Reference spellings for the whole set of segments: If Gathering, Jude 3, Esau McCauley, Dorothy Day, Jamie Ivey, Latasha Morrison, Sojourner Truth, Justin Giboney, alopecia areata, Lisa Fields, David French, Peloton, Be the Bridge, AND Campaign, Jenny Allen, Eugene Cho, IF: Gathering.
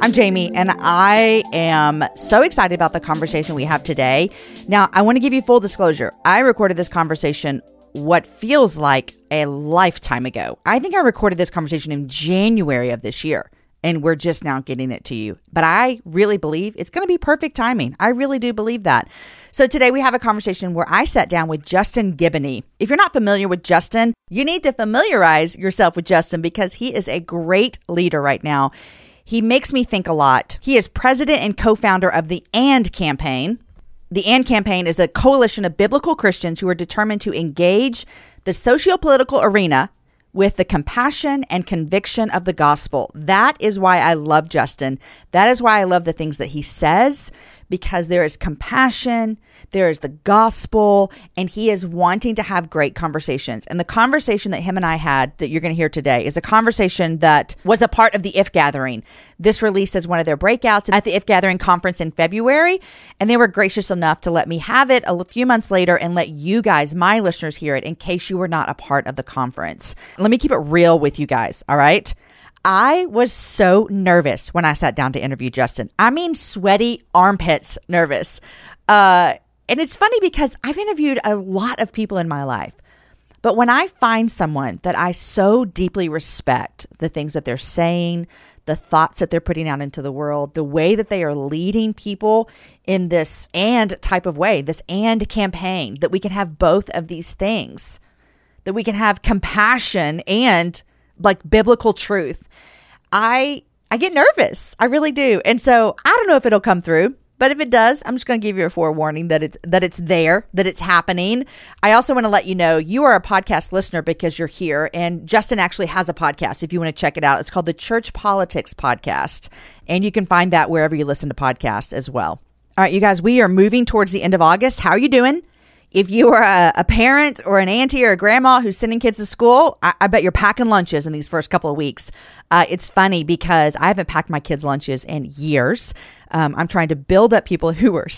I'm Jamie, and I am so excited about the conversation we have today. Now, I want to give you full disclosure. I recorded this conversation what feels like a lifetime ago. I think I recorded this conversation in January of this year, and we're just now getting it to you. But I really believe it's going to be perfect timing. I really do believe that. So today we have a conversation where I sat down with Justin Giboney. If you're not familiar with Justin, you need to familiarize yourself with Justin because he is a great leader right now. He makes me think a lot. He is president and co-founder of the AND Campaign. The AND Campaign is a coalition of biblical Christians who are determined to engage the socio-political arena with the compassion and conviction of the gospel. That is why I love Justin. That is why I love the things that he says, because there is compassion, there is the gospel, and he is wanting to have great conversations. And the conversation that him and I had that you're going to hear today is a conversation that was a part of the If Gathering. This released as one of their breakouts at the If Gathering conference in February, and they were gracious enough to let me have it a few months later and let you guys, my listeners, hear it in case you were not a part of the conference. Let me keep it real with you guys, all right? I was so nervous when I sat down to interview Justin. I mean, sweaty armpits nervous. And it's funny because I've interviewed a lot of people in my life. But when I find someone that I so deeply respect, the things that they're saying, the thoughts that they're putting out into the world, the way that they are leading people in this and type of way, this and campaign, that we can have both of these things, that we can have compassion and like biblical truth, I get nervous. I really do. And so I don't know if it'll come through, but if it does, I'm just going to give you a forewarning that it's there, that it's happening. I also want to let you know you are a podcast listener because you're here, and Justin actually has a podcast if you want to check it out. It's called the Church Politics Podcast, and you can find that wherever you listen to podcasts as well. All right, you guys, we are moving towards the end of August. How are you doing? If you are a parent or an auntie or a grandma who's sending kids to school, I bet you're packing lunches in these first couple of weeks. It's funny because I haven't packed my kids' lunches in years. I'm trying to build up people who are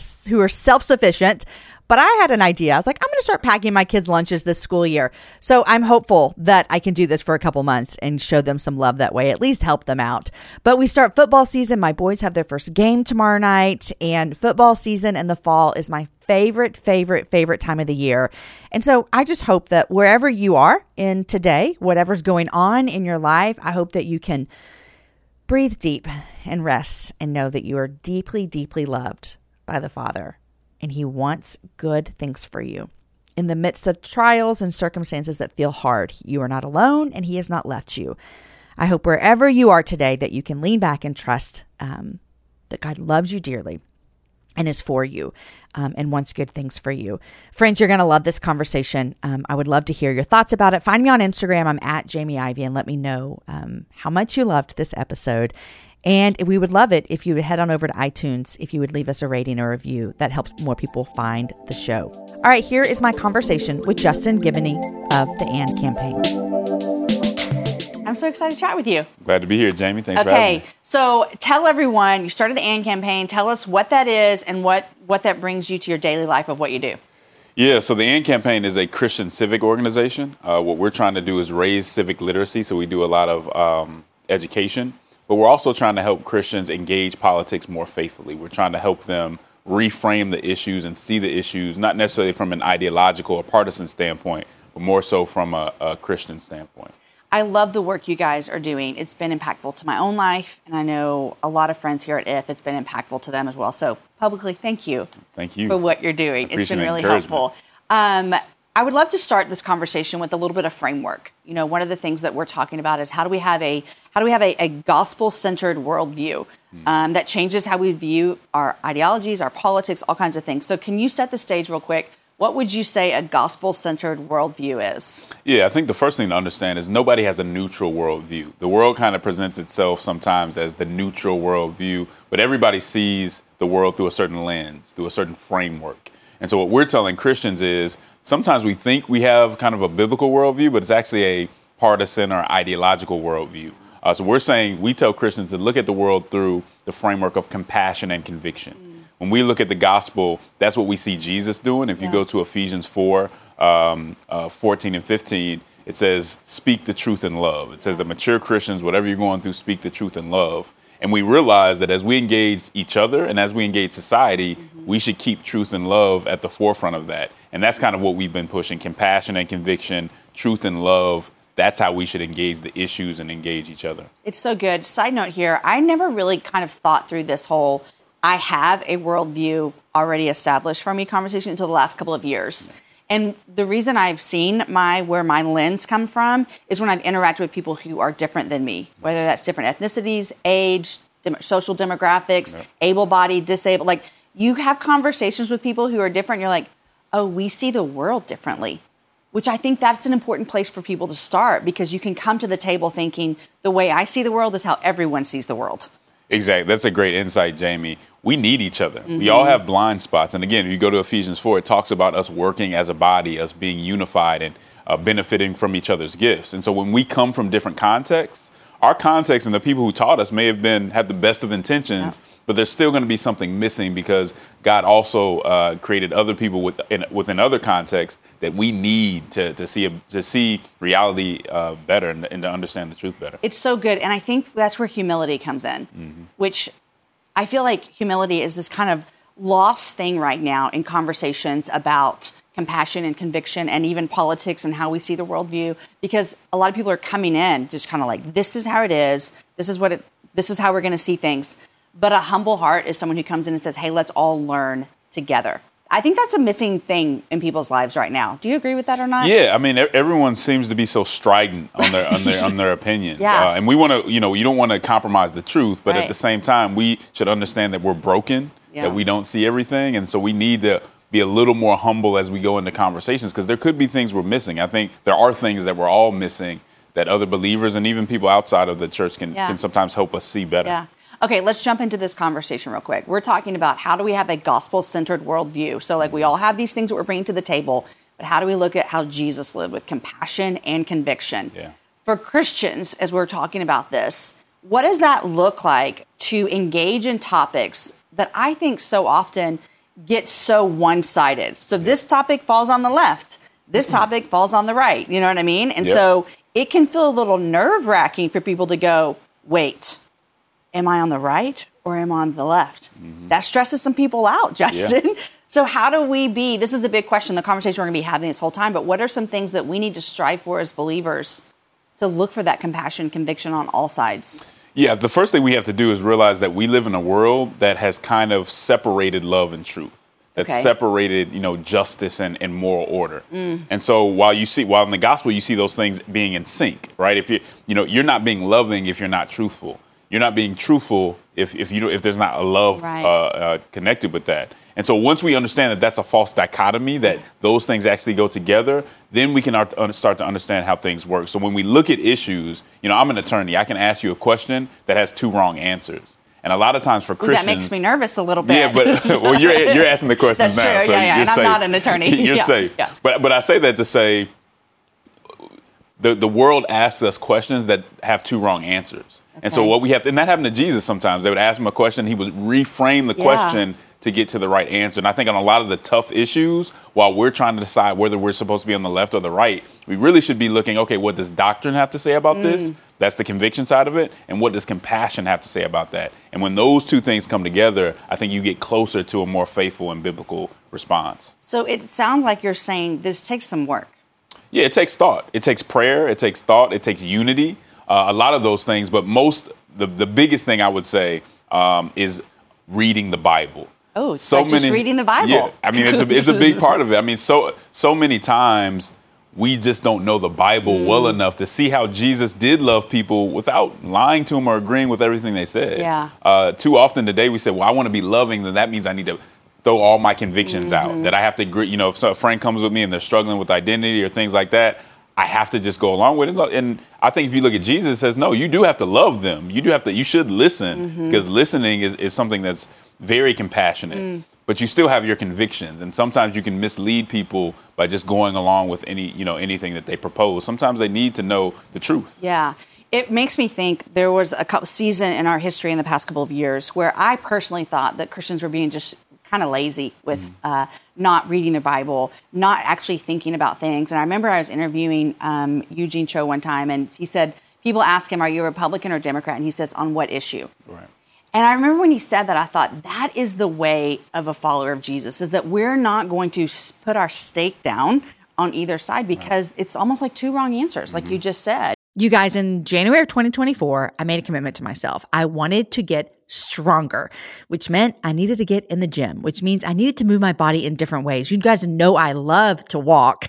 self-sufficient. But I had an idea. I was like, I'm going to start packing my kids' lunches this school year. So I'm hopeful that I can do this for a couple months and show them some love that way, at least help them out. But we start football season. My boys have their first game tomorrow night, and football season in the fall is my favorite time of the year. And so I just hope that wherever you are in today, whatever's going on in your life, I hope that you can breathe deep and rest and know that you are deeply, deeply loved by the Father. And He wants good things for you. In the midst of trials and circumstances that feel hard, you are not alone, and He has not left you. I hope wherever you are today that you can lean back and trust that God loves you dearly and is for you and wants good things for you. Friends, you're going to love this conversation. I would love to hear your thoughts about it. Find me on Instagram. I'm at Jamie Ivey, and let me know how much you loved this episode. And we would love it if you would head on over to iTunes, if you would leave us a rating or review. That helps more people find the show. All right, here is my conversation with Justin Giboney of the AND Campaign. I'm so excited to chat with you. Glad to be here, Jamie. Thanks for having me. Okay, so tell everyone, you started the AND Campaign. Tell us what that is and what that brings you to your daily life of what you do. Yeah, so the AND Campaign is a Christian civic organization. What we're trying to do is raise civic literacy, so we do a lot of education. But we're also trying to help Christians engage politics more faithfully. We're trying to help them reframe the issues and see the issues, not necessarily from an ideological or partisan standpoint, but more so from a Christian standpoint. I love the work you guys are doing. It's been impactful to my own life, and I know a lot of friends here at IF, it's been impactful to them as well. So publicly, thank you. Thank you for what you're doing. It's been really helpful. I would love to start this conversation with a little bit of framework. You know, one of the things that we're talking about is how do we have a gospel-centered worldview that changes how we view our ideologies, our politics, all kinds of things. So can you set the stage real quick What would you say a gospel-centered worldview is? Yeah, I think the first thing to understand is nobody has a neutral worldview. The world kind of presents itself sometimes as the neutral worldview, but everybody sees the world through a certain lens, through a certain framework. And so what we're telling Christians is sometimes we think we have kind of a biblical worldview, but it's actually a partisan or ideological worldview. So we're saying we tell Christians to look at the world through the framework of compassion and conviction. Mm. When we look at the gospel, that's what we see Jesus doing. If you go to Ephesians 4, 14 and 15, it says, speak the truth in love. It says that mature Christians, whatever you're going through, speak the truth in love. And we realize that as we engage each other and as we engage society, we should keep truth and love at the forefront of that. And that's kind of what we've been pushing, compassion and conviction, truth and love. That's how we should engage the issues and engage each other. It's so good. Side note here, I never really kind of thought through this whole I have a worldview already established for me conversation until the last couple of years. And the reason I've seen where my lens come from is when I've interacted with people who are different than me, whether that's different ethnicities, age, social demographics, able-bodied, disabled. Like, you have conversations with people who are different, and you're like, oh, we see the world differently, which I think that's an important place for people to start, because you can come to the table thinking, the way I see the world is how everyone sees the world. Exactly. That's a great insight, Jamie. We need each other. Mm-hmm. We all have blind spots. And again, if you go to Ephesians 4, it talks about us working as a body, us being unified and benefiting from each other's gifts. And so when we come from different contexts, our context and the people who taught us may have the best of intentions, but there's still going to be something missing, because God also created other people within other contexts that we need to see reality better and to understand the truth better. It's so good. And I think that's where humility comes in, which I feel like humility is this kind of lost thing right now in conversations about compassion and conviction and even politics and how we see the worldview, because a lot of people are coming in just kind of like, this is how it is. This is how we're going to see things. But a humble heart is someone who comes in and says, hey, let's all learn together. I think that's a missing thing in people's lives right now. Do you agree with that or not? Yeah, I mean, everyone seems to be so strident on their opinions. And we want to, you don't want to compromise the truth, but at the same time, we should understand that we're broken, that we don't see everything, and so we need to be a little more humble as we go into conversations, because there could be things we're missing. I think there are things that we're all missing that other believers and even people outside of the church can sometimes help us see better. Yeah. Okay, let's jump into this conversation real quick. We're talking about how do we have a gospel-centered worldview? So, like, we all have these things that we're bringing to the table, but how do we look at how Jesus lived with compassion and conviction? Yeah. For Christians, as we're talking about this, what does that look like to engage in topics that I think so often get so one-sided? So this topic falls on the left. This topic falls on the right. You know what I mean? And so it can feel a little nerve-wracking for people to go, wait, am I on the right or am I on the left? Mm-hmm. That stresses some people out, Justin. Yeah. So how do we be, this is a big question, the conversation we're going to be having this whole time, but what are some things that we need to strive for as believers to look for that compassion, conviction on all sides? Yeah, the first thing we have to do is realize that we live in a world that has kind of separated love and truth, that's separated, justice and moral order. Mm. And so while in the gospel, you see those things being in sync, right? If you're not being loving if you're not truthful. You're not being truthful if there's not a love connected with that. And so once we understand that that's a false dichotomy, that those things actually go together, then we can start to understand how things work. So when we look at issues, I'm an attorney. I can ask you a question that has two wrong answers. And a lot of times for Christians... Ooh, that makes me nervous a little bit. Yeah, but you're asking the questions that's now. That's true, and safe. I'm not an attorney. You're safe. Yeah. But I say that to say the world asks us questions that have two wrong answers. Okay. And so what we have to, and that happened to Jesus sometimes. They would ask him a question. He would reframe the question to get to the right answer. And I think on a lot of the tough issues, while we're trying to decide whether we're supposed to be on the left or the right, we really should be looking, okay, what does doctrine have to say about this? That's the conviction side of it. And what does compassion have to say about that? And when those two things come together, I think you get closer to a more faithful and biblical response. So it sounds like you're saying this takes some work. Yeah, it takes thought. It takes prayer. It takes thought. It takes unity. A lot of those things, but the biggest thing I would say is reading the Bible. Oh, so like just reading the Bible. Yeah, I mean, it's a big part of it. I mean, so many times we just don't know the Bible well enough to see how Jesus did love people without lying to them or agreeing with everything they said. Yeah. Too often today we say, well, I want to be loving, then that means I need to throw all my convictions out, that I have to agree. You know, if a friend comes with me and they're struggling with identity or things like that, I have to just go along with it. And I think if you look at Jesus, it says, no, you do have to love them. You do have to, you should listen, because listening is something that's very compassionate, but you still have your convictions. And sometimes you can mislead people by just going along with any, you know, anything that they propose. Sometimes they need to know the truth. Yeah. It makes me think there was a couple season in our history in the past couple of years where I personally thought that Christians were being just kind of lazy with not reading their Bible, not actually thinking about things. And I remember I was interviewing Eugene Cho one time, and he said, people ask him, are you a Republican or Democrat? And he says, on what issue? Right. And I remember when he said that, I thought, that is the way of a follower of Jesus, is that we're not going to put our stake down on either side, because it's almost like two wrong answers, like you just said. You guys, in January of 2024, I made a commitment to myself. I wanted to get stronger, which meant I needed to get in the gym, which means I needed to move my body in different ways. You guys know I love to walk.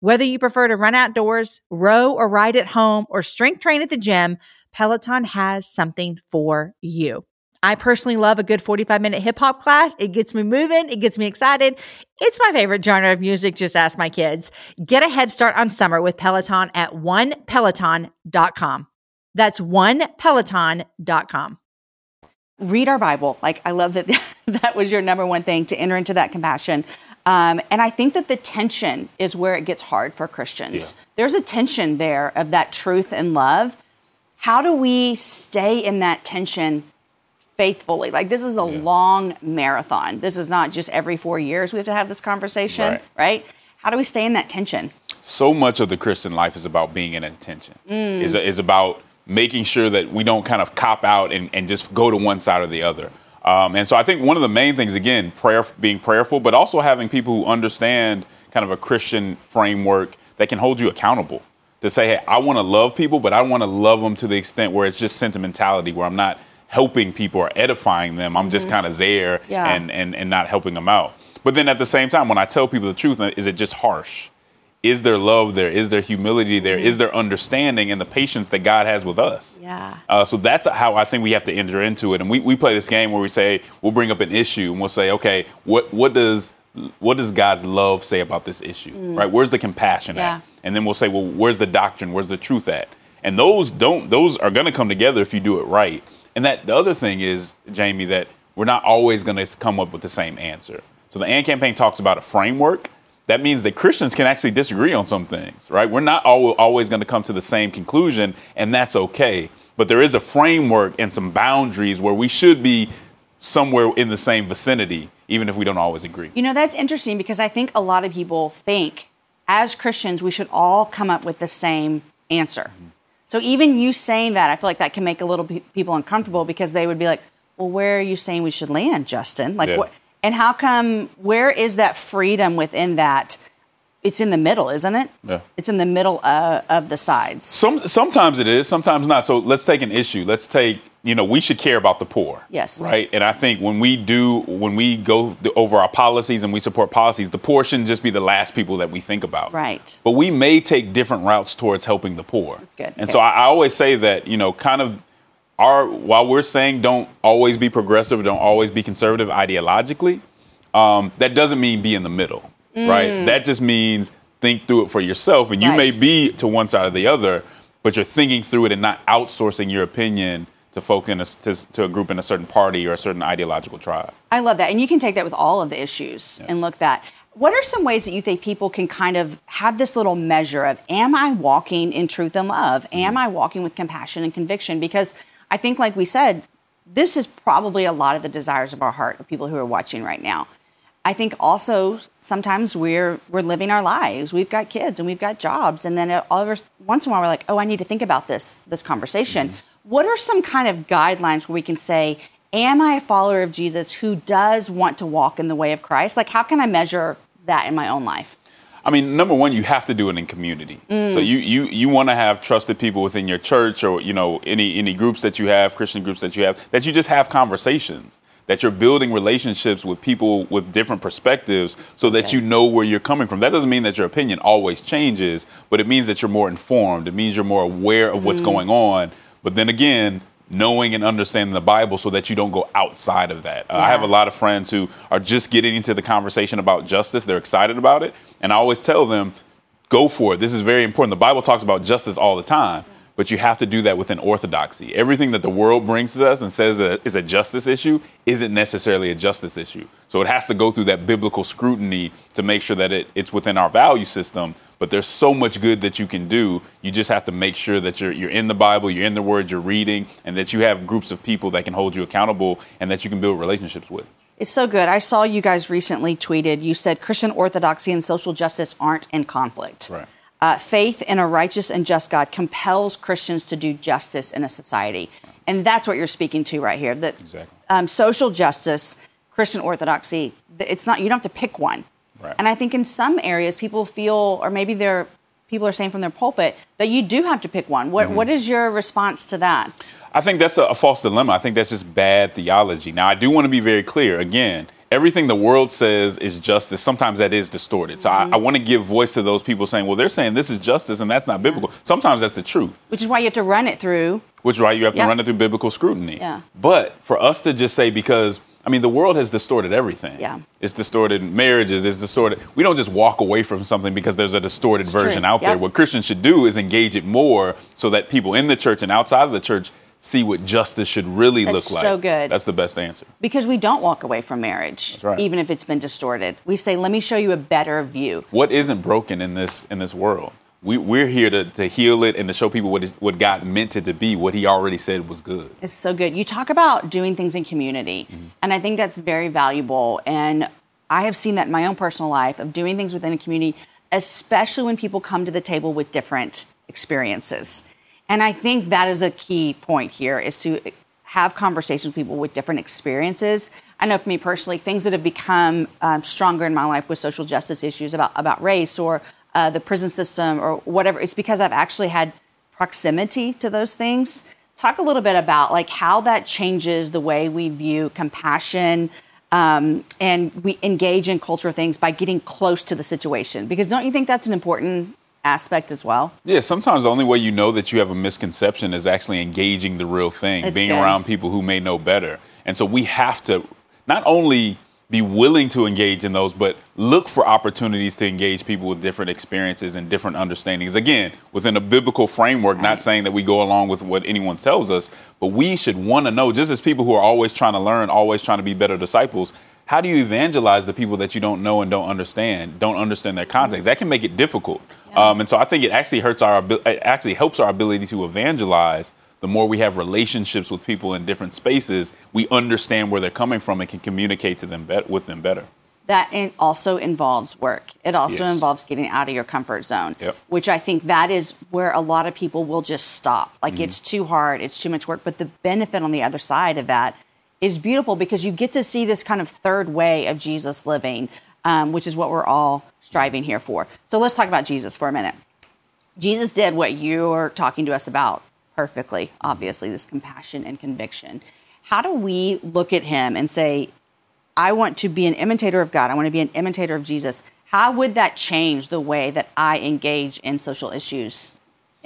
Whether you prefer to run outdoors, row or ride at home, or strength train at the gym, Peloton has something for you. I personally love a good 45-minute hip-hop class. It gets me moving. It gets me excited. It's my favorite genre of music. Just ask my kids. Get a head start on summer with Peloton at onepeloton.com. That's onepeloton.com. Read our Bible. Like, I love that that was your number one thing, to enter into that compassion. And I think that the tension is where it gets hard for Christians. Yeah. There's a tension there of that truth and love. How do we stay in that tension faithfully? Like, this is a long marathon. This is not just every 4 years we have to have this conversation, right? How do we stay in that tension? So much of the Christian life is about being in a tension, is about making sure that we don't kind of cop out and just go to one side or the other. And so I think one of the main things, again, being prayerful, but also having people who understand kind of a Christian framework that can hold you accountable to say, hey, I want to love people, but I want to love them to the extent where it's just sentimentality, where I'm not helping people or edifying them. I'm just kind of there and not helping them out. But then at the same time, when I tell people the truth, is it just harsh? Is there love there? Is there humility there? Is there understanding and the patience that God has with us? Yeah. So that's how I think we have to enter into it. And we play this game where we say, we'll bring up an issue and we'll say, okay, what does God's love say about this issue? Right? Where's the compassion at? And then we'll say, well, where's the doctrine? Where's the truth at? And those are going to come together if you do it right. And that the other thing is, Jamie, that we're not always going to come up with the same answer. So the AND Campaign talks about a framework. That means that Christians can actually disagree on some things, right? We're not always going to come to the same conclusion, and that's okay. But there is a framework and some boundaries where we should be somewhere in the same vicinity, even if we don't always agree. You know, that's interesting, because I think a lot of people think as Christians, we should all come up with the same answer. So even you saying that, I feel like that can make a little people uncomfortable, because they would be like, well, where are you saying we should land, Justin? Like, what? And how come, where is that freedom within that? It's in the middle, isn't it? Yeah. It's in the middle of the sides. Sometimes it is, sometimes not. So let's take an issue. Let's take, you know, we should care about the poor. Yes. Right? And I think when we go over our policies and we support policies, the poor shouldn't just be the last people that we think about. Right. But we may take different routes towards helping the poor. That's good. And so I always say that, you know, kind of while we're saying don't always be progressive, don't always be conservative ideologically, that doesn't mean be in the middle, right? That just means think through it for yourself. And you may be to one side or the other, but you're thinking through it and not outsourcing your opinion to folk in a group in a certain party or a certain ideological tribe. I love that. And you can take that with all of the issues and look that. What are some ways that you think people can kind of have this little measure of, am I walking in truth and love? Am I walking with compassion and conviction? Because I think, like we said, this is probably a lot of the desires of our heart of people who are watching right now. I think also sometimes we're living our lives. We've got kids and we've got jobs. And then once in a while we're like, oh, I need to think about this conversation. Mm-hmm. What are some kind of guidelines where we can say, am I a follower of Jesus who does want to walk in the way of Christ? Like, how can I measure that in my own life? I mean, number one, you have to do it in community. So you want to have trusted people within your church or, you know, any groups that you have, Christian groups that you have, that you just have conversations, that you're building relationships with people with different perspectives so that you know where you're coming from. That doesn't mean that your opinion always changes, but it means that you're more informed. It means you're more aware of what's going on. But then again, knowing and understanding the Bible so that you don't go outside of that. I have a lot of friends who are just getting into the conversation about justice. They're excited about it. And I always tell them, go for it. This is very important. The Bible talks about justice all the time, but you have to do that within orthodoxy. Everything that the world brings to us and says is a justice issue isn't necessarily a justice issue. So it has to go through that biblical scrutiny to make sure that it's within our value system. But there's so much good that you can do. You just have to make sure that you're in the Bible, you're in the Word, you're reading, and that you have groups of people that can hold you accountable and that you can build relationships with. It's so good. I saw you guys recently tweeted, you said Christian orthodoxy and social justice aren't in conflict. Right. Faith in a righteous and just God compels Christians to do justice in a society. Right. And that's what you're speaking to right here. Exactly. Social justice, Christian orthodoxy, it's not, you don't have to pick one. Right. And I think in some areas people feel, or maybe people are saying from their pulpit, that you do have to pick one. What is your response to that? I think that's a false dilemma. I think that's just bad theology. Now, I do want to be very clear. Again, everything the world says is justice. Sometimes that is distorted. So I want to give voice to those people saying, well, they're saying this is justice and that's not biblical. Sometimes that's the truth. Which is why you have to run it through. To run it through biblical scrutiny. Yeah. But for us to just say, because I mean, the world has distorted everything. Yeah. It's distorted marriages. It's distorted. We don't just walk away from something because there's a distorted version out there. What Christians should do is engage it more so that people in the church and outside of the church see what justice should really look like. That's so good. That's the best answer. Because we don't walk away from marriage, even if it's been distorted. We say, let me show you a better view. What isn't broken in this world? We're here to heal it and to show people what God meant it to be, what he already said was good. It's so good. You talk about doing things in community, and I think that's very valuable. And I have seen that in my own personal life of doing things within a community, especially when people come to the table with different experiences. And I think that is a key point here, is to have conversations with people with different experiences. I know for me personally, things that have become stronger in my life with social justice issues about race or the prison system or whatever, it's because I've actually had proximity to those things. Talk a little bit about like how that changes the way we view compassion and we engage in cultural things by getting close to the situation. Because don't you think that's an important aspect as well? Yeah, sometimes the only way you know that you have a misconception is actually engaging the real thing, around people who may know better. And so we have to not only be willing to engage in those, but look for opportunities to engage people with different experiences and different understandings. Again, within a biblical framework, not saying that we go along with what anyone tells us, but we should want to know, just as people who are always trying to learn, always trying to be better disciples, how do you evangelize the people that you don't know and don't understand their context? That can make it difficult. Yeah. And so I think it actually helps our ability to evangelize. The more we have relationships with people in different spaces, we understand where they're coming from and can communicate to them with them better. That also involves work. It also involves getting out of your comfort zone, which I think that is where a lot of people will just stop. Like it's too hard, it's too much work. But the benefit on the other side of that is beautiful because you get to see this kind of third way of Jesus living, which is what we're all striving here for. So let's talk about Jesus for a minute. Jesus did what you're talking to us about perfectly, obviously, this compassion and conviction. How do we look at him and say, I want to be an imitator of God. I want to be an imitator of Jesus. How would that change the way that I engage in social issues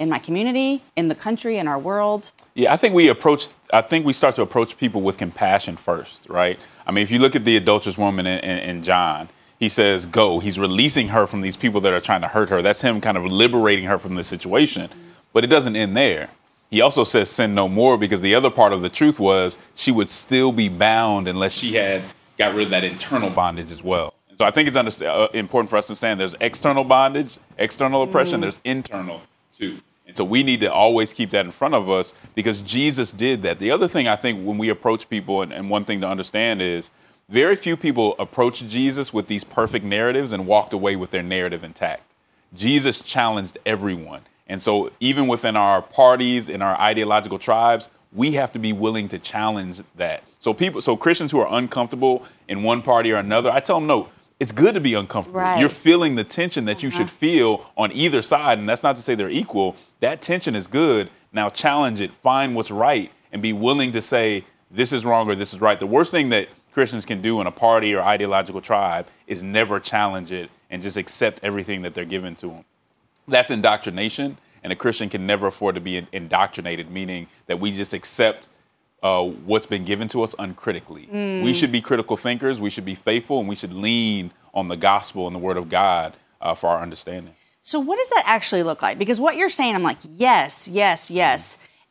in my community, in the country, in our world? Yeah, I think we start to approach people with compassion first, right? I mean, if you look at the adulterous woman in John, he says, go. He's releasing her from these people that are trying to hurt her. That's him kind of liberating her from the situation. But it doesn't end there. He also says, sin no more, because the other part of the truth was she would still be bound unless she had got rid of that internal bondage as well. So I think it's important for us to understand there's external bondage, external oppression, there's internal too. And so we need to always keep that in front of us because Jesus did that. The other thing I think when we approach people, and one thing to understand is very few people approached Jesus with these perfect narratives and walked away with their narrative intact. Jesus challenged everyone. And so even within our parties, in our ideological tribes, we have to be willing to challenge that. So Christians who are uncomfortable in one party or another, I tell them, no, it's good to be uncomfortable. Right. You're feeling the tension that you should feel on either side. And that's not to say they're equal. That tension is good. Now challenge it, find what's right, and be willing to say, this is wrong or this is right. The worst thing that Christians can do in a party or ideological tribe is never challenge it and just accept everything that they're given to them. That's indoctrination, and a Christian can never afford to be indoctrinated, meaning that we just accept what's been given to us uncritically. We should be critical thinkers, we should be faithful, and we should lean on the gospel and the word of God for our understanding. So what does that actually look like? Because what you're saying, I'm like, yes.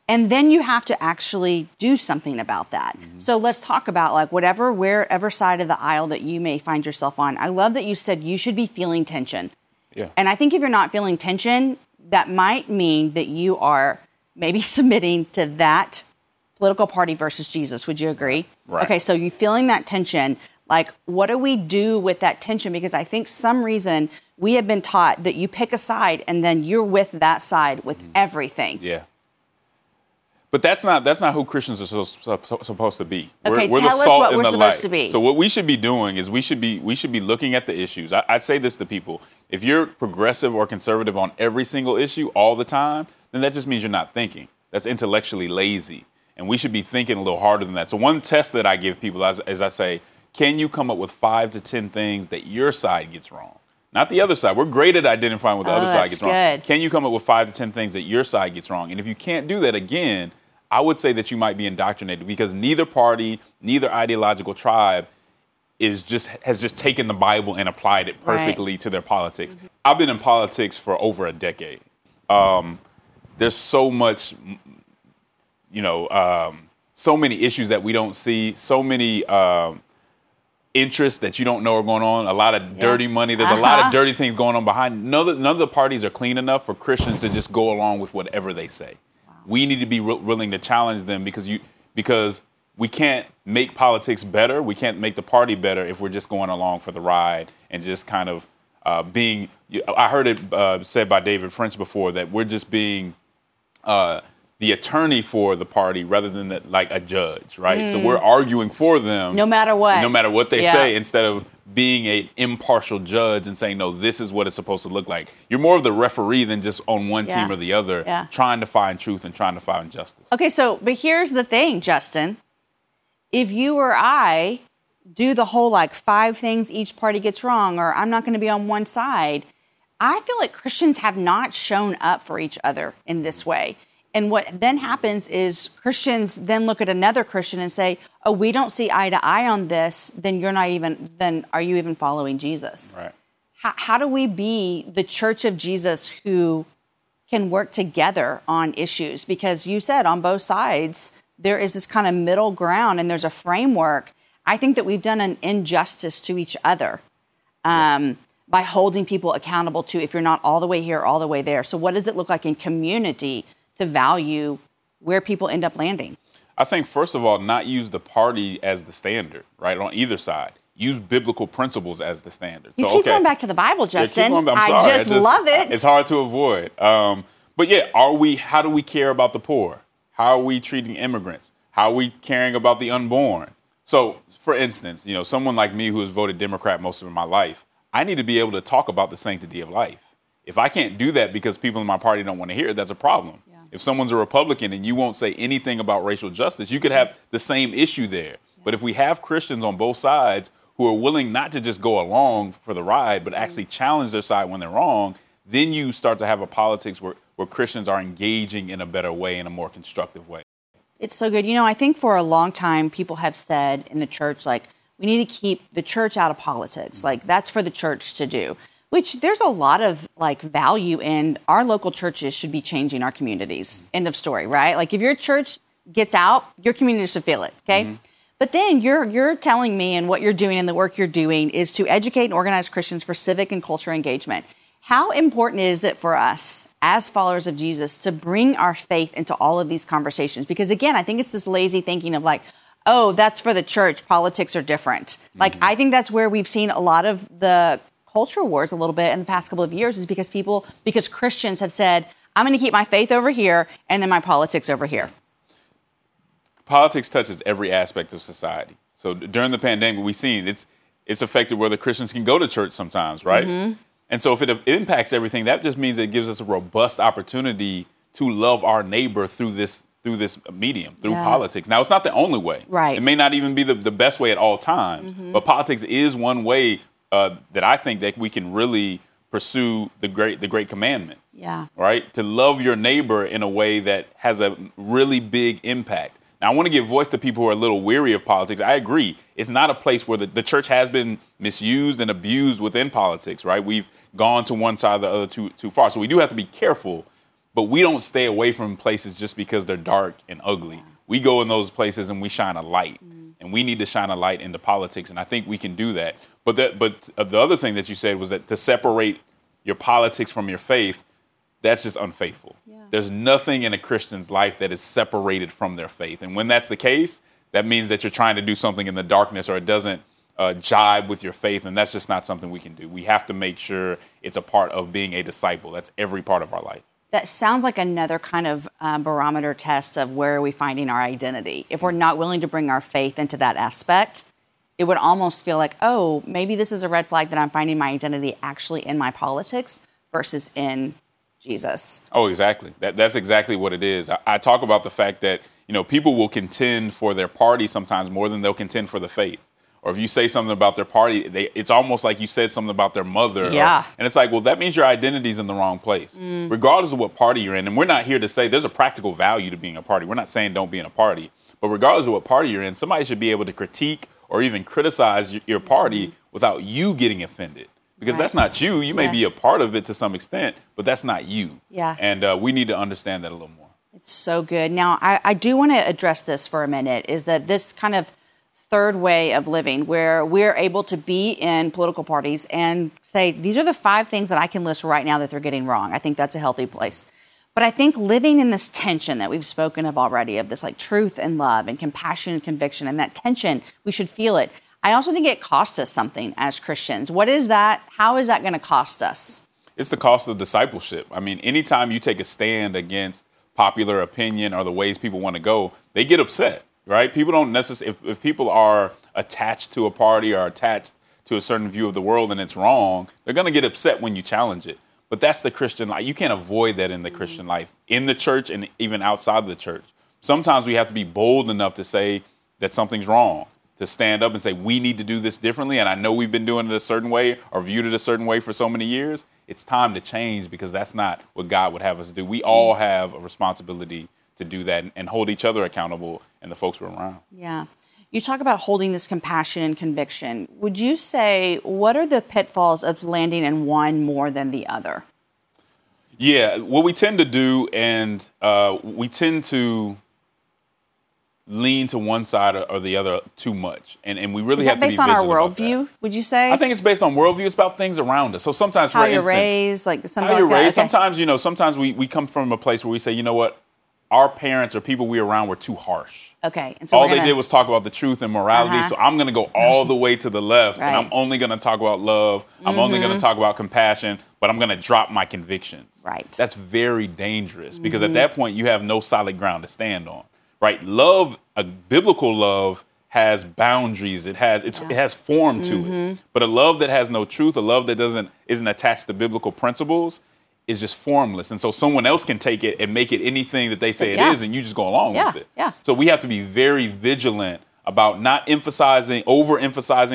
And then you have to actually do something about that. Mm-hmm. So let's talk about like wherever side of the aisle that you may find yourself on. I love that you said you should be feeling tension. Yeah. And I think if you're not feeling tension, that might mean that you are maybe submitting to that political party versus Jesus. Would you agree? Right. Okay, so you're feeling that tension. Like, what do we do with that tension? Because I think some reason we have been taught that you pick a side and then you're with that side with everything. Yeah. But that's not who Christians are supposed to be. Okay, we're tell the salt us what we're supposed light. To be. So what we should be doing is we should be looking at the issues. I say this to people: if you're progressive or conservative on every single issue all the time, then that just means you're not thinking. That's intellectually lazy, and we should be thinking a little harder than that. So one test that I give people is I say, can you come up with 5 to 10 things that your side gets wrong? Not the other side. We're great at identifying what the other side gets wrong. Can you come up with 5 to 10 things that your side gets wrong? And if you can't do that, again, I would say that you might be indoctrinated because neither party, neither ideological tribe has just taken the Bible and applied it perfectly to their politics. Mm-hmm. I've been in politics for over a decade. There's so much, so many issues that we don't see, so many interests that you don't know are going on, a lot of dirty money. There's a lot of dirty things going on behind. None of the parties are clean enough for Christians to just go along with whatever they say. We need to be willing to challenge them because we can't make politics better. We can't make the party better if we're just going along for the ride and just kind of being. I heard it said by David French before that we're just being the attorney for the party rather than like a judge, right? So we're arguing for them no matter what they say, instead of being an impartial judge and saying, no, this is what it's supposed to look like. You're more of the referee than just on one team or the other, trying to find truth and trying to find justice. Okay, but here's the thing, Justin. If you or I do the whole like 5 things each party gets wrong, or I'm not going to be on one side, I feel like Christians have not shown up for each other in this way. And what then happens is Christians then look at another Christian and say, oh, we don't see eye to eye on this, then are you even following Jesus? Right. How do we be the church of Jesus who can work together on issues? Because you said on both sides, there is this kind of middle ground and there's a framework. I think that we've done an injustice to each other by holding people accountable to if you're not all the way here, all the way there. So what does it look like in community to value where people end up landing? I think, first of all, not use the party as the standard, right, on either side. Use biblical principles as the standard. You keep going back to the Bible, Justin. I just love it. It's hard to avoid. How do we care about the poor? How are we treating immigrants? How are we caring about the unborn? So, for instance, someone like me who has voted Democrat most of my life, I need to be able to talk about the sanctity of life. If I can't do that because people in my party don't want to hear it, that's a problem. If someone's a Republican and you won't say anything about racial justice, you could have the same issue there. But if we have Christians on both sides who are willing not to just go along for the ride, but actually challenge their side when they're wrong, then you start to have a politics where where Christians are engaging in a better way, in a more constructive way. It's so good. You know, I think for a long time, people have said in the church, like, we need to keep the church out of politics. Like, that's for the church to do, which there's a lot of, like, value in. Our local churches should be changing our communities. End of story, right? Like, if your church gets out, your community should feel it, okay? Mm-hmm. But then you're telling me, and what you're doing and the work you're doing is to educate and organize Christians for civic and cultural engagement. How important is it for us as followers of Jesus to bring our faith into all of these conversations? Because, again, I think it's this lazy thinking of, like, oh, that's for the church. Politics are different. Mm-hmm. Like, I think that's where we've seen a lot of the culture wars a little bit in the past couple of years, is because Christians have said, I'm going to keep my faith over here and then my politics over here. Politics touches every aspect of society. So during the pandemic, we've seen it's affected whether Christians can go to church sometimes, right? Mm-hmm. And so if it impacts everything, that just means it gives us a robust opportunity to love our neighbor through this medium, through politics. Now, it's not the only way. Right. It may not even be the best way at all times, mm-hmm. but politics is one way that I think that we can really pursue the great commandment. Yeah. Right? To love your neighbor in a way that has a really big impact. Now, I want to give voice to people who are a little weary of politics. I agree. It's not a place where the church has been misused and abused within politics, right? We've gone to one side or the other too far. So we do have to be careful. But we don't stay away from places just because they're dark and ugly. Yeah. We go in those places and we shine a light. Mm-hmm. And we need to shine a light into politics. And I think we can do that. But the other thing that you said was that to separate your politics from your faith, that's just unfaithful. Yeah. There's nothing in a Christian's life that is separated from their faith. And when that's the case, that means that you're trying to do something in the darkness, or it doesn't jibe with your faith. And that's just not something we can do. We have to make sure it's a part of being a disciple. That's every part of our life. That sounds like another kind of barometer test of where are we finding our identity. If we're not willing to bring our faith into that aspect, it would almost feel like, oh, maybe this is a red flag that I'm finding my identity actually in my politics versus in Jesus. Oh, exactly. That's exactly what it is. I talk about the fact that, you know, people will contend for their party sometimes more than they'll contend for the faith. Or if you say something about their party, it's almost like you said something about their mother. Yeah. And it's like, well, that means your identity's in the wrong place, regardless of what party you're in. And we're not here to say there's a practical value to being a party. We're not saying don't be in a party. But regardless of what party you're in, somebody should be able to critique or even criticize your party without you getting offended. Because that's not you. You may be a part of it to some extent, but that's not you. Yeah. And we need to understand that a little more. It's so good. Now, I do want to address this for a minute, is that this kind of third way of living where we're able to be in political parties and say, these are the 5 things that I can list right now that they're getting wrong. I think that's a healthy place. But I think living in this tension that we've spoken of already, of this like truth and love and compassion and conviction, and that tension, we should feel it. I also think it costs us something as Christians. What is that? How is that going to cost us? It's the cost of discipleship. I mean, anytime you take a stand against popular opinion or the ways people want to go, they get upset. Right? People don't necessarily, if people are attached to a party or attached to a certain view of the world and it's wrong, they're going to get upset when you challenge it. But that's the Christian life. You can't avoid that in the Christian life, in the church and even outside the church. Sometimes we have to be bold enough to say that something's wrong, to stand up and say, we need to do this differently. And I know we've been doing it a certain way or viewed it a certain way for so many years. It's time to change, because that's not what God would have us do. We all have a responsibility to do that and hold each other accountable and the folks we're around. Yeah. You talk about holding this compassion and conviction. Would you say, what are the pitfalls of landing in one more than the other? Yeah, what we tend to do, and we tend to lean to one side or the other too much. And we really have to be vigilant. Is that based on our worldview, would you say? I think it's based on worldview. It's about things around us. So sometimes, how you're raised, like something like that. How you're raised. Sometimes, you know, sometimes we come from a place where we say, you know what? Our parents or people we were around were too harsh. Okay. And so all they did was talk about the truth and morality. Uh-huh. So I'm going to go all the way to the left, and I'm only going to talk about love. I'm only going to talk about compassion, but I'm going to drop my convictions. Right. That's very dangerous, because at that point you have no solid ground to stand on. Right. Love, a biblical love, has boundaries. It has form to it. But a love that has no truth, a love that isn't attached to biblical principles, is just formless. And so someone else can take it and make it anything that they say it is, and you just go along with it. Yeah. So we have to be very vigilant about not overemphasizing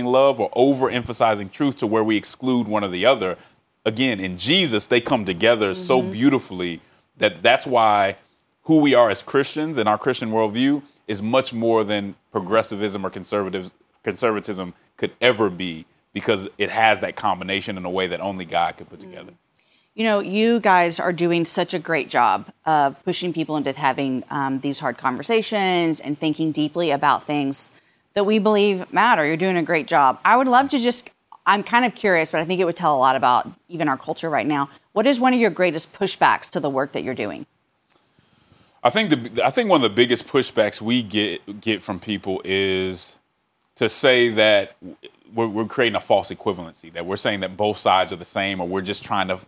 love or overemphasizing truth to where we exclude one or the other. Again, in Jesus, they come together so beautifully That's why who we are as Christians and our Christian worldview is much more than progressivism or conservatism could ever be, because it has that combination in a way that only God could put together. You know, you guys are doing such a great job of pushing people into having these hard conversations and thinking deeply about things that we believe matter. You're doing a great job. I would love to just, I'm kind of curious, but I think it would tell a lot about even our culture right now. What is one of your greatest pushbacks to the work that you're doing? I think one of the biggest pushbacks we get from people is to say that we're creating a false equivalency, that we're saying that both sides are the same, or we're just trying to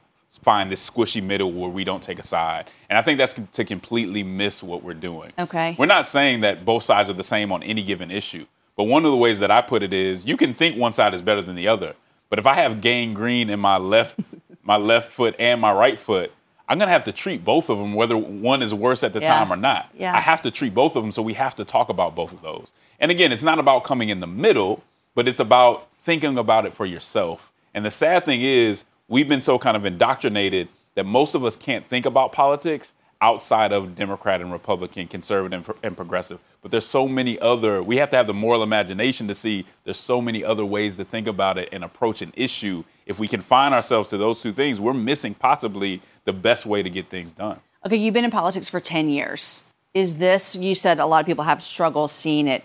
find this squishy middle where we don't take a side. And I think that's to completely miss what we're doing. Okay. We're not saying that both sides are the same on any given issue. But one of the ways that I put it is, you can think one side is better than the other, but if I have gangrene in my left foot and my right foot, I'm going to have to treat both of them, whether one is worse at the time or not. Yeah. I have to treat both of them, so we have to talk about both of those. And again, it's not about coming in the middle, but it's about thinking about it for yourself. And the sad thing is, we've been so kind of indoctrinated that most of us can't think about politics outside of Democrat and Republican, conservative and progressive. But there's so many other, we have to have the moral imagination to see there's so many other ways to think about it and approach an issue. If we confine ourselves to those two things, we're missing possibly the best way to get things done. Okay, you've been in politics for 10 years. Is this, you said a lot of people have struggle seeing it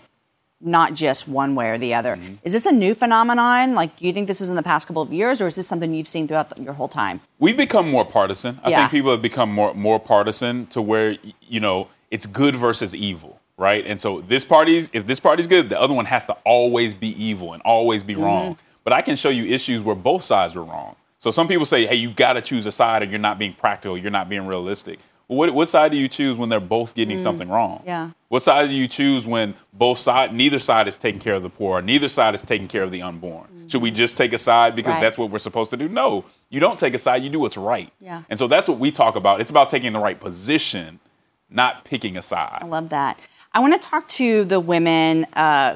not just one way or the other. Mm-hmm. Is this a new phenomenon? Like, do you think this is in the past couple of years, or is this something you've seen throughout your whole time? We've become more partisan. I think people have become more partisan to where, you know, it's good versus evil, right? And so if this party's good, the other one has to always be evil and always be wrong. But I can show you issues where both sides were wrong. So some people say, hey, you got to choose a side or you're not being practical, you're not being realistic. What side do you choose when they're both getting something wrong? Yeah. What side do you choose when neither side is taking care of the poor, or neither side is taking care of the unborn? Mm-hmm. Should we just take a side because that's what we're supposed to do? No, you don't take a side. You do what's right. Yeah. And so that's what we talk about. It's about taking the right position, not picking a side. I love that. I want to talk to the women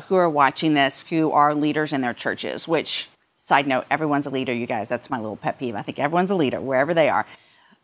who are watching this, who are leaders in their churches, which, side note, everyone's a leader, you guys. That's my little pet peeve. I think everyone's a leader wherever they are.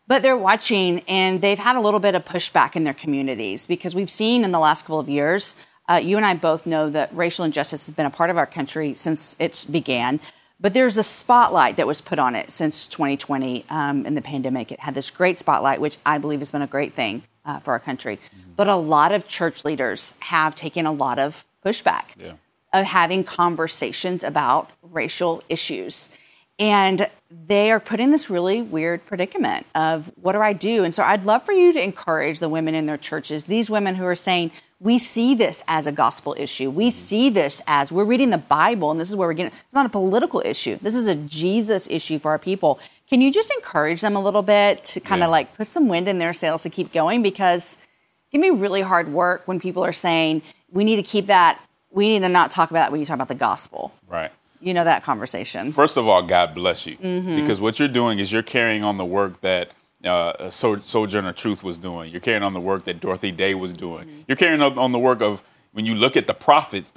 But they're watching, and they've had a little bit of pushback in their communities, because we've seen in the last couple of years, you and I both know that racial injustice has been a part of our country since it began. But there's a spotlight that was put on it since 2020 in the pandemic. It had this great spotlight, which I believe has been a great thing for our country. Mm-hmm. But a lot of church leaders have taken a lot of pushback of having conversations about racial issues. And they are put in this really weird predicament of, what do I do? And so I'd love for you to encourage the women in their churches, these women who are saying, we see this as a gospel issue. We see this as, we're reading the Bible, and this is where we're getting it. It's not a political issue. This is a Jesus issue for our people. Can you just encourage them a little bit to kind of like put some wind in their sails to keep going? Because it can be really hard work when people are saying, we need to keep that, we need to not talk about that when you talk about the gospel. Right. You know, that conversation. First of all, God bless you, because what you're doing is you're carrying on the work that Sojourner Truth was doing. You're carrying on the work that Dorothy Day was doing. Mm-hmm. You're carrying on the work of, when you look at the prophets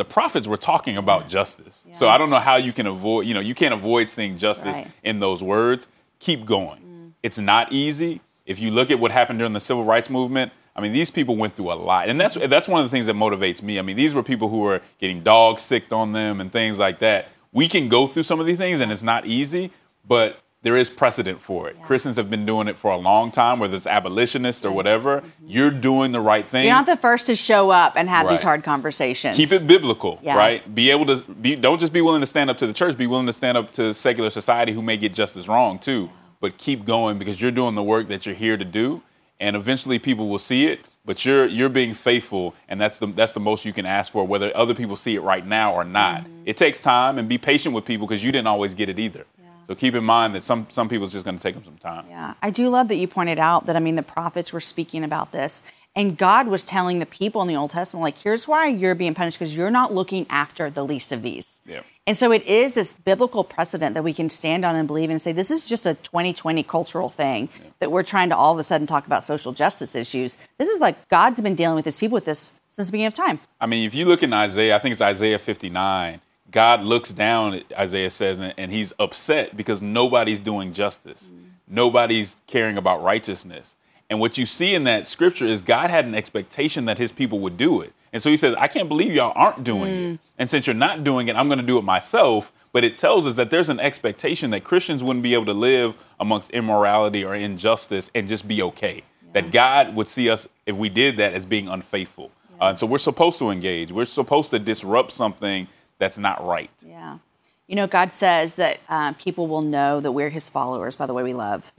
were talking about justice. Yeah. So I don't know how you can avoid, you can't avoid seeing justice in those words. Keep going. Mm. It's not easy. If you look at what happened during the civil rights movement, I mean, these people went through a lot, and that's one of the things that motivates me. I mean, these were people who were getting dog sicked on them and things like that. We can go through some of these things, and it's not easy, but there is precedent for it. Yeah. Christians have been doing it for a long time, whether it's abolitionist or whatever. Mm-hmm. You're doing the right thing. You're not the first to show up and have these hard conversations. Keep it biblical, right? Don't just be willing to stand up to the church, be willing to stand up to secular society who may get just as wrong too, but keep going, because you're doing the work that you're here to do, and eventually people will see it. But you're being faithful, and that's the most you can ask for, whether other people see it right now or not. Mm-hmm. It takes time, and be patient with people, because you didn't always get it either. Yeah. So keep in mind that some people's just going to take them some time. Yeah, I do love that you pointed out that, I mean, the prophets were speaking about this, and God was telling the people in the Old Testament, like, here's why you're being punished, because you're not looking after the least of these. Yeah. And so it is this biblical precedent that we can stand on and believe in and say, this is just a 2020 cultural thing that we're trying to all of a sudden talk about social justice issues. This is like, God's been dealing with his people with this since the beginning of time. I mean, if you look in Isaiah, I think it's Isaiah 59, God looks down, Isaiah says, and he's upset because nobody's doing justice. Mm-hmm. Nobody's caring about righteousness. And what you see in that scripture is God had an expectation that his people would do it. And so he says, I can't believe y'all aren't doing it. And since you're not doing it, I'm going to do it myself. But it tells us that there's an expectation that Christians wouldn't be able to live amongst immorality or injustice and just be okay. Yeah. That God would see us, if we did that, as being unfaithful. Yeah. And so we're supposed to engage. We're supposed to disrupt something that's not right. Yeah. You know, God says that people will know that we're his followers by the way we love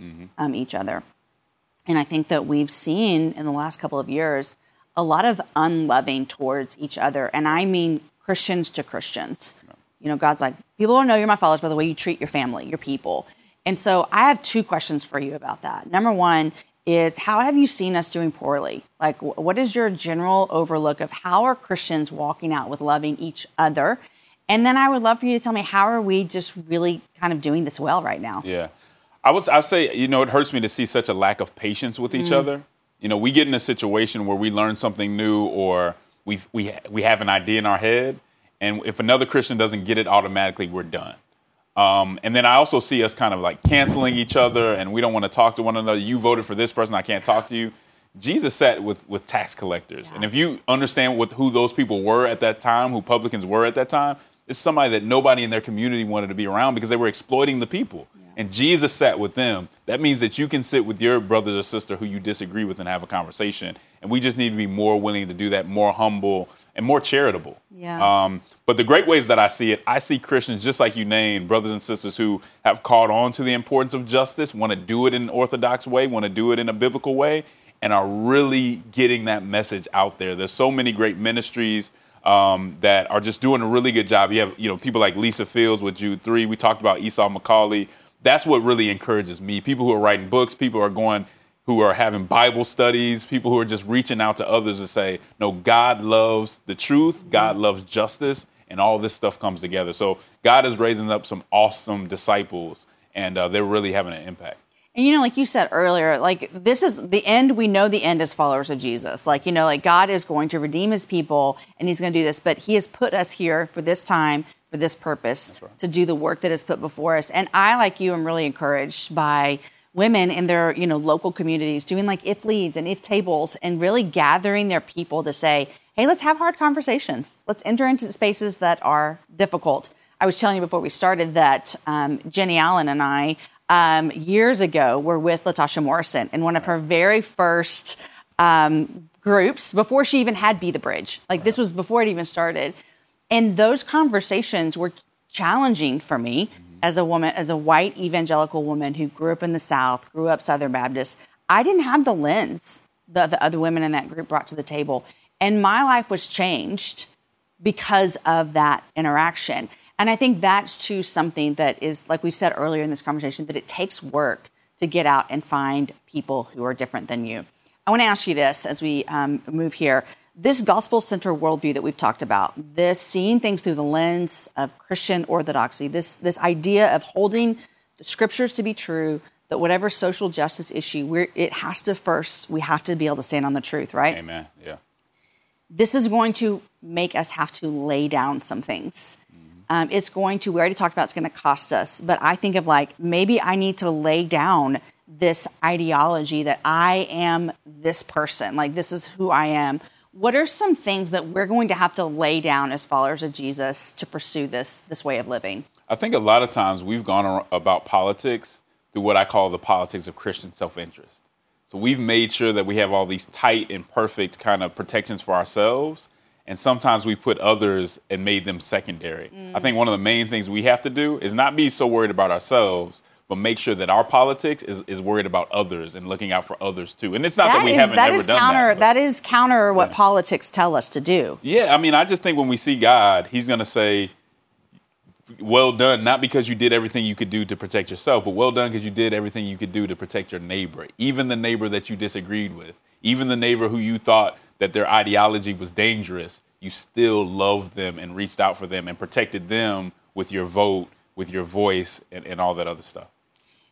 each other. And I think that we've seen in the last couple of years a lot of unloving towards each other. And I mean Christians to Christians. Yeah. You know, God's like, people don't know you're my followers by the way you treat your family, your people. And so I have two questions for you about that. Number one is, how have you seen us doing poorly? Like, what is your general overlook of how are Christians walking out with loving each other? And then I would love for you to tell me, how are we just really kind of doing this well right now? Yeah. I would say, you know, it hurts me to see such a lack of patience with each other. You know, we get in a situation where we learn something new or we have an idea in our head. And if another Christian doesn't get it automatically, we're done. And then I also see us kind of like canceling each other and we don't want to talk to one another. You voted for this person. I can't talk to you. Jesus sat with tax collectors. Yeah. And if you understand who those people were at that time, who publicans were at that time, it's somebody that nobody in their community wanted to be around because they were exploiting the people. Yeah. And Jesus sat with them. That means that you can sit with your brother or sister who you disagree with and have a conversation. And we just need to be more willing to do that, more humble and more charitable. Yeah. But the great ways that I see it, I see Christians, just like you named, brothers and sisters who have caught on to the importance of justice, want to do it in an orthodox way, want to do it in a biblical way, and are really getting that message out there. There's so many great ministries that are just doing a really good job. You have, you know, people like Lisa Fields with Jude 3. We talked about Esau McCauley. That's what really encourages me. People who are writing books, people who are having Bible studies, people who are just reaching out to others to say, no, God loves the truth. God loves justice. And all this stuff comes together. So God is raising up some awesome disciples and they're really having an impact. And, you know, like you said earlier, like this is the end. We know the end as followers of Jesus. Like, you know, like God is going to redeem his people and he's going to do this. But he has put us here for this time, for this purpose, right, to do the work that is put before us. And I, like you, am really encouraged by women in their, you know, local communities doing like if leads and if tables and really gathering their people to say, hey, let's have hard conversations. Let's enter into spaces that are difficult. I was telling you before we started that Jenny Allen and I, years ago, we were with Latasha Morrison in one of her very first groups before she even had Be the Bridge. Like this was before it even started. And those conversations were challenging for me as a woman, as a white evangelical woman who grew up in the South, grew up Southern Baptist. I didn't have the lens that the other women in that group brought to the table. And my life was changed because of that interaction. And I think that's, too, something that is, like we've said earlier in this conversation, that it takes work to get out and find people who are different than you. I want to ask you this as we move here. This gospel-centered worldview that we've talked about, this seeing things through the lens of Christian orthodoxy, this idea of holding the scriptures to be true, that whatever social justice issue, we have to be able to stand on the truth, right? Amen, yeah. This is going to make us have to lay down some things. It's going to, we already talked about it's going to cost us, but I think of like, maybe I need to lay down this ideology that I am this person. Like, this is who I am. What are some things that we're going to have to lay down as followers of Jesus to pursue this way of living? I think a lot of times we've gone about politics through what I call the politics of Christian self-interest. So we've made sure that we have all these tight and perfect kind of protections for ourselves. And sometimes we put others and made them secondary. I think one of the main things we have to do is not be so worried about ourselves, but make sure that our politics is worried about others and looking out for others, too. And it's not that we haven't ever done that. That is counter what politics tell us to do. Yeah, I mean, I just think when we see God, he's going to say, well done, not because you did everything you could do to protect yourself, but well done because you did everything you could do to protect your neighbor, even the neighbor that you disagreed with, even the neighbor who you thought that their ideology was dangerous, you still loved them and reached out for them and protected them with your vote, with your voice, and all that other stuff.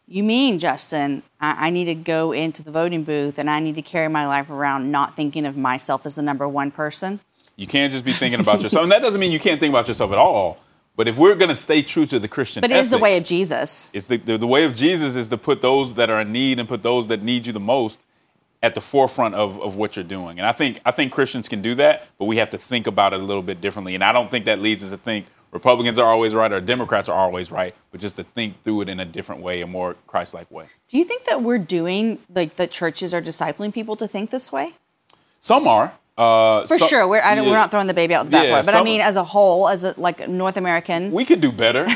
You mean, Justin, I need to go into the voting booth and I need to carry my life around not thinking of myself as the number one person? You can't just be thinking about yourself. And that doesn't mean you can't think about yourself at all. But if we're going to stay true to the Christian ethic. But it is the way of Jesus. It's the way of Jesus is to put those that are in need and put those that need you the most at the forefront of what you're doing. And I think Christians can do that, but we have to think about it a little bit differently. And I don't think that leads us to think Republicans are always right or Democrats are always right, but just to think through it in a different way, a more Christ-like way. Do you think that we're doing, like, that churches are discipling people to think this way? Some are. For sure. We're not throwing the baby out with the bathwater. Yeah, but I mean, as a whole, as a, like, North American. We could do better.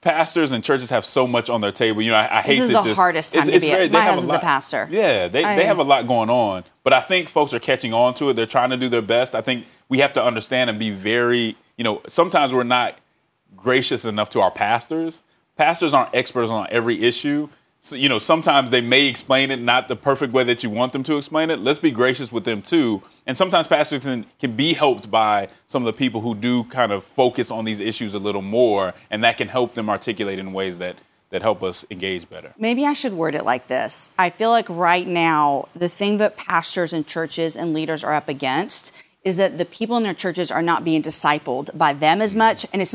Pastors and churches have so much on their table. I hate this. This is the hardest time to be my husband's a pastor. Yeah, they have a lot going on. But I think folks are catching on to it. They're trying to do their best. I think we have to understand and be very, sometimes we're not gracious enough to our pastors. Pastors aren't experts on every issue. So, sometimes they may explain it not the perfect way that you want them to explain it. Let's be gracious with them, too. And sometimes pastors can be helped by some of the people who do kind of focus on these issues a little more, and that can help them articulate in ways that help us engage better. Maybe I should word it like this. I feel like right now, the thing that pastors and churches and leaders are up against is that the people in their churches are not being discipled by them as much, and that's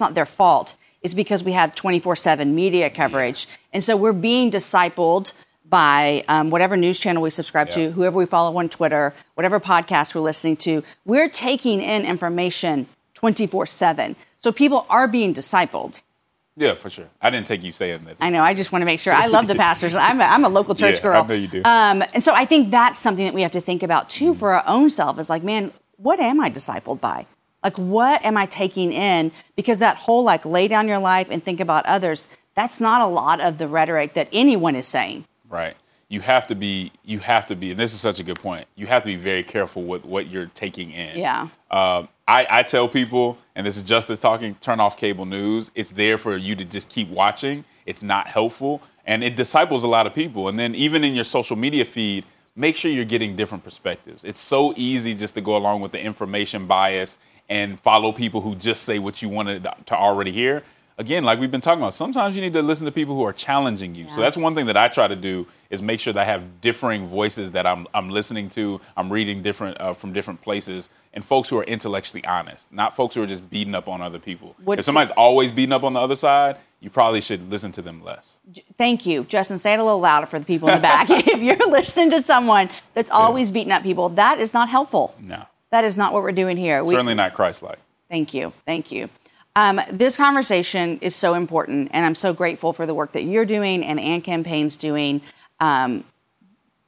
not their fault. It's because we have 24/7 media coverage. Yeah. And so we're being discipled by whatever news channel we subscribe to, whoever we follow on Twitter, whatever podcast we're listening to. We're taking in information 24/7. So people are being discipled. Yeah, for sure. I didn't take you saying that. I know. I just want to make sure. I love the pastors. I'm a local church girl. I know you do. And so I think that's something that we have to think about, too, for our own self. It's like, man, what am I discipled by? Like, what am I taking in? Because that whole, like, lay down your life and think about others, that's not a lot of the rhetoric that anyone is saying. Right. You have to be, and this is such a good point, you have to be very careful with what you're taking in. Yeah. I tell people, and this is Justice talking, turn off cable news. It's there for you to just keep watching. It's not helpful. And it disciples a lot of people. And then even in your social media feed, make sure you're getting different perspectives. It's so easy just to go along with the information bias and follow people who just say what you wanted to already hear. Again, like we've been talking about, sometimes you need to listen to people who are challenging you. Yeah. So that's one thing that I try to do is make sure that I have differing voices that I'm listening to. I'm reading different from different places, and folks who are intellectually honest, not folks who are just beating up on other people. If somebody's always beating up on the other side, you probably should listen to them less. Thank you. Justin, say it a little louder for the people in the back. If you're listening to someone that's always beating up people, that is not helpful. No. That is not what we're doing here. Certainly not Christ-like. Thank you. This conversation is so important, and I'm so grateful for the work that you're doing and AND Campaign's doing.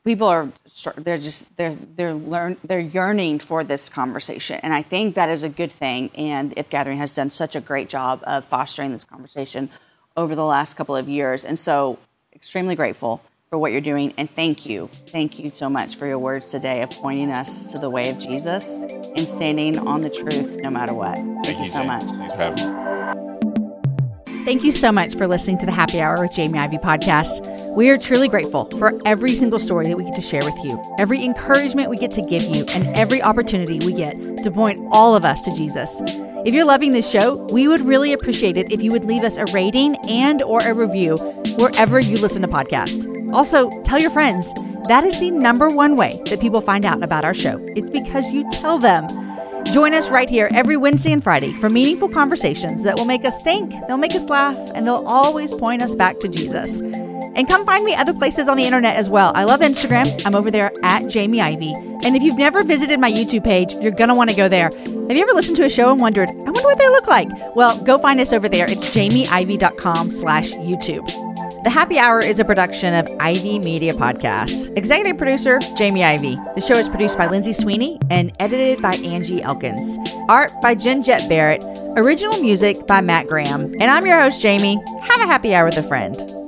People are they're yearning for this conversation, and I think that is a good thing. And If Gathering has done such a great job of fostering this conversation over the last couple of years, and so extremely grateful for what you're doing. And thank you so much for your words today of pointing us to the way of Jesus and standing on the truth no matter what. Thank you so much. Thanks for having me. Thank you so much for listening to the Happy Hour with Jamie Ivey podcast. We are truly grateful for every single story that we get to share with you, every encouragement we get to give you, and every opportunity we get to point all of us to Jesus. If you're loving this show, we would really appreciate it if you would leave us a rating and or a review wherever you listen to podcasts. Also, tell your friends. That is the number one way that people find out about our show. It's because you tell them. Join us right here every Wednesday and Friday for meaningful conversations that will make us think, they'll make us laugh, and they'll always point us back to Jesus. And come find me other places on the internet as well. I love Instagram. I'm over there at Jamie Ivey. And if you've never visited my YouTube page, you're going to want to go there. Have you ever listened to a show and wondered, I wonder what they look like? Well, go find us over there. It's jamieivey.com/YouTube. The Happy Hour is a production of Ivey Media Podcasts. Executive producer, Jamie Ivey. The show is produced by Lindsay Sweeney and edited by Angie Elkins. Art by Jen Jett Barrett. Original music by Matt Graham. And I'm your host, Jamie. Have a happy hour with a friend.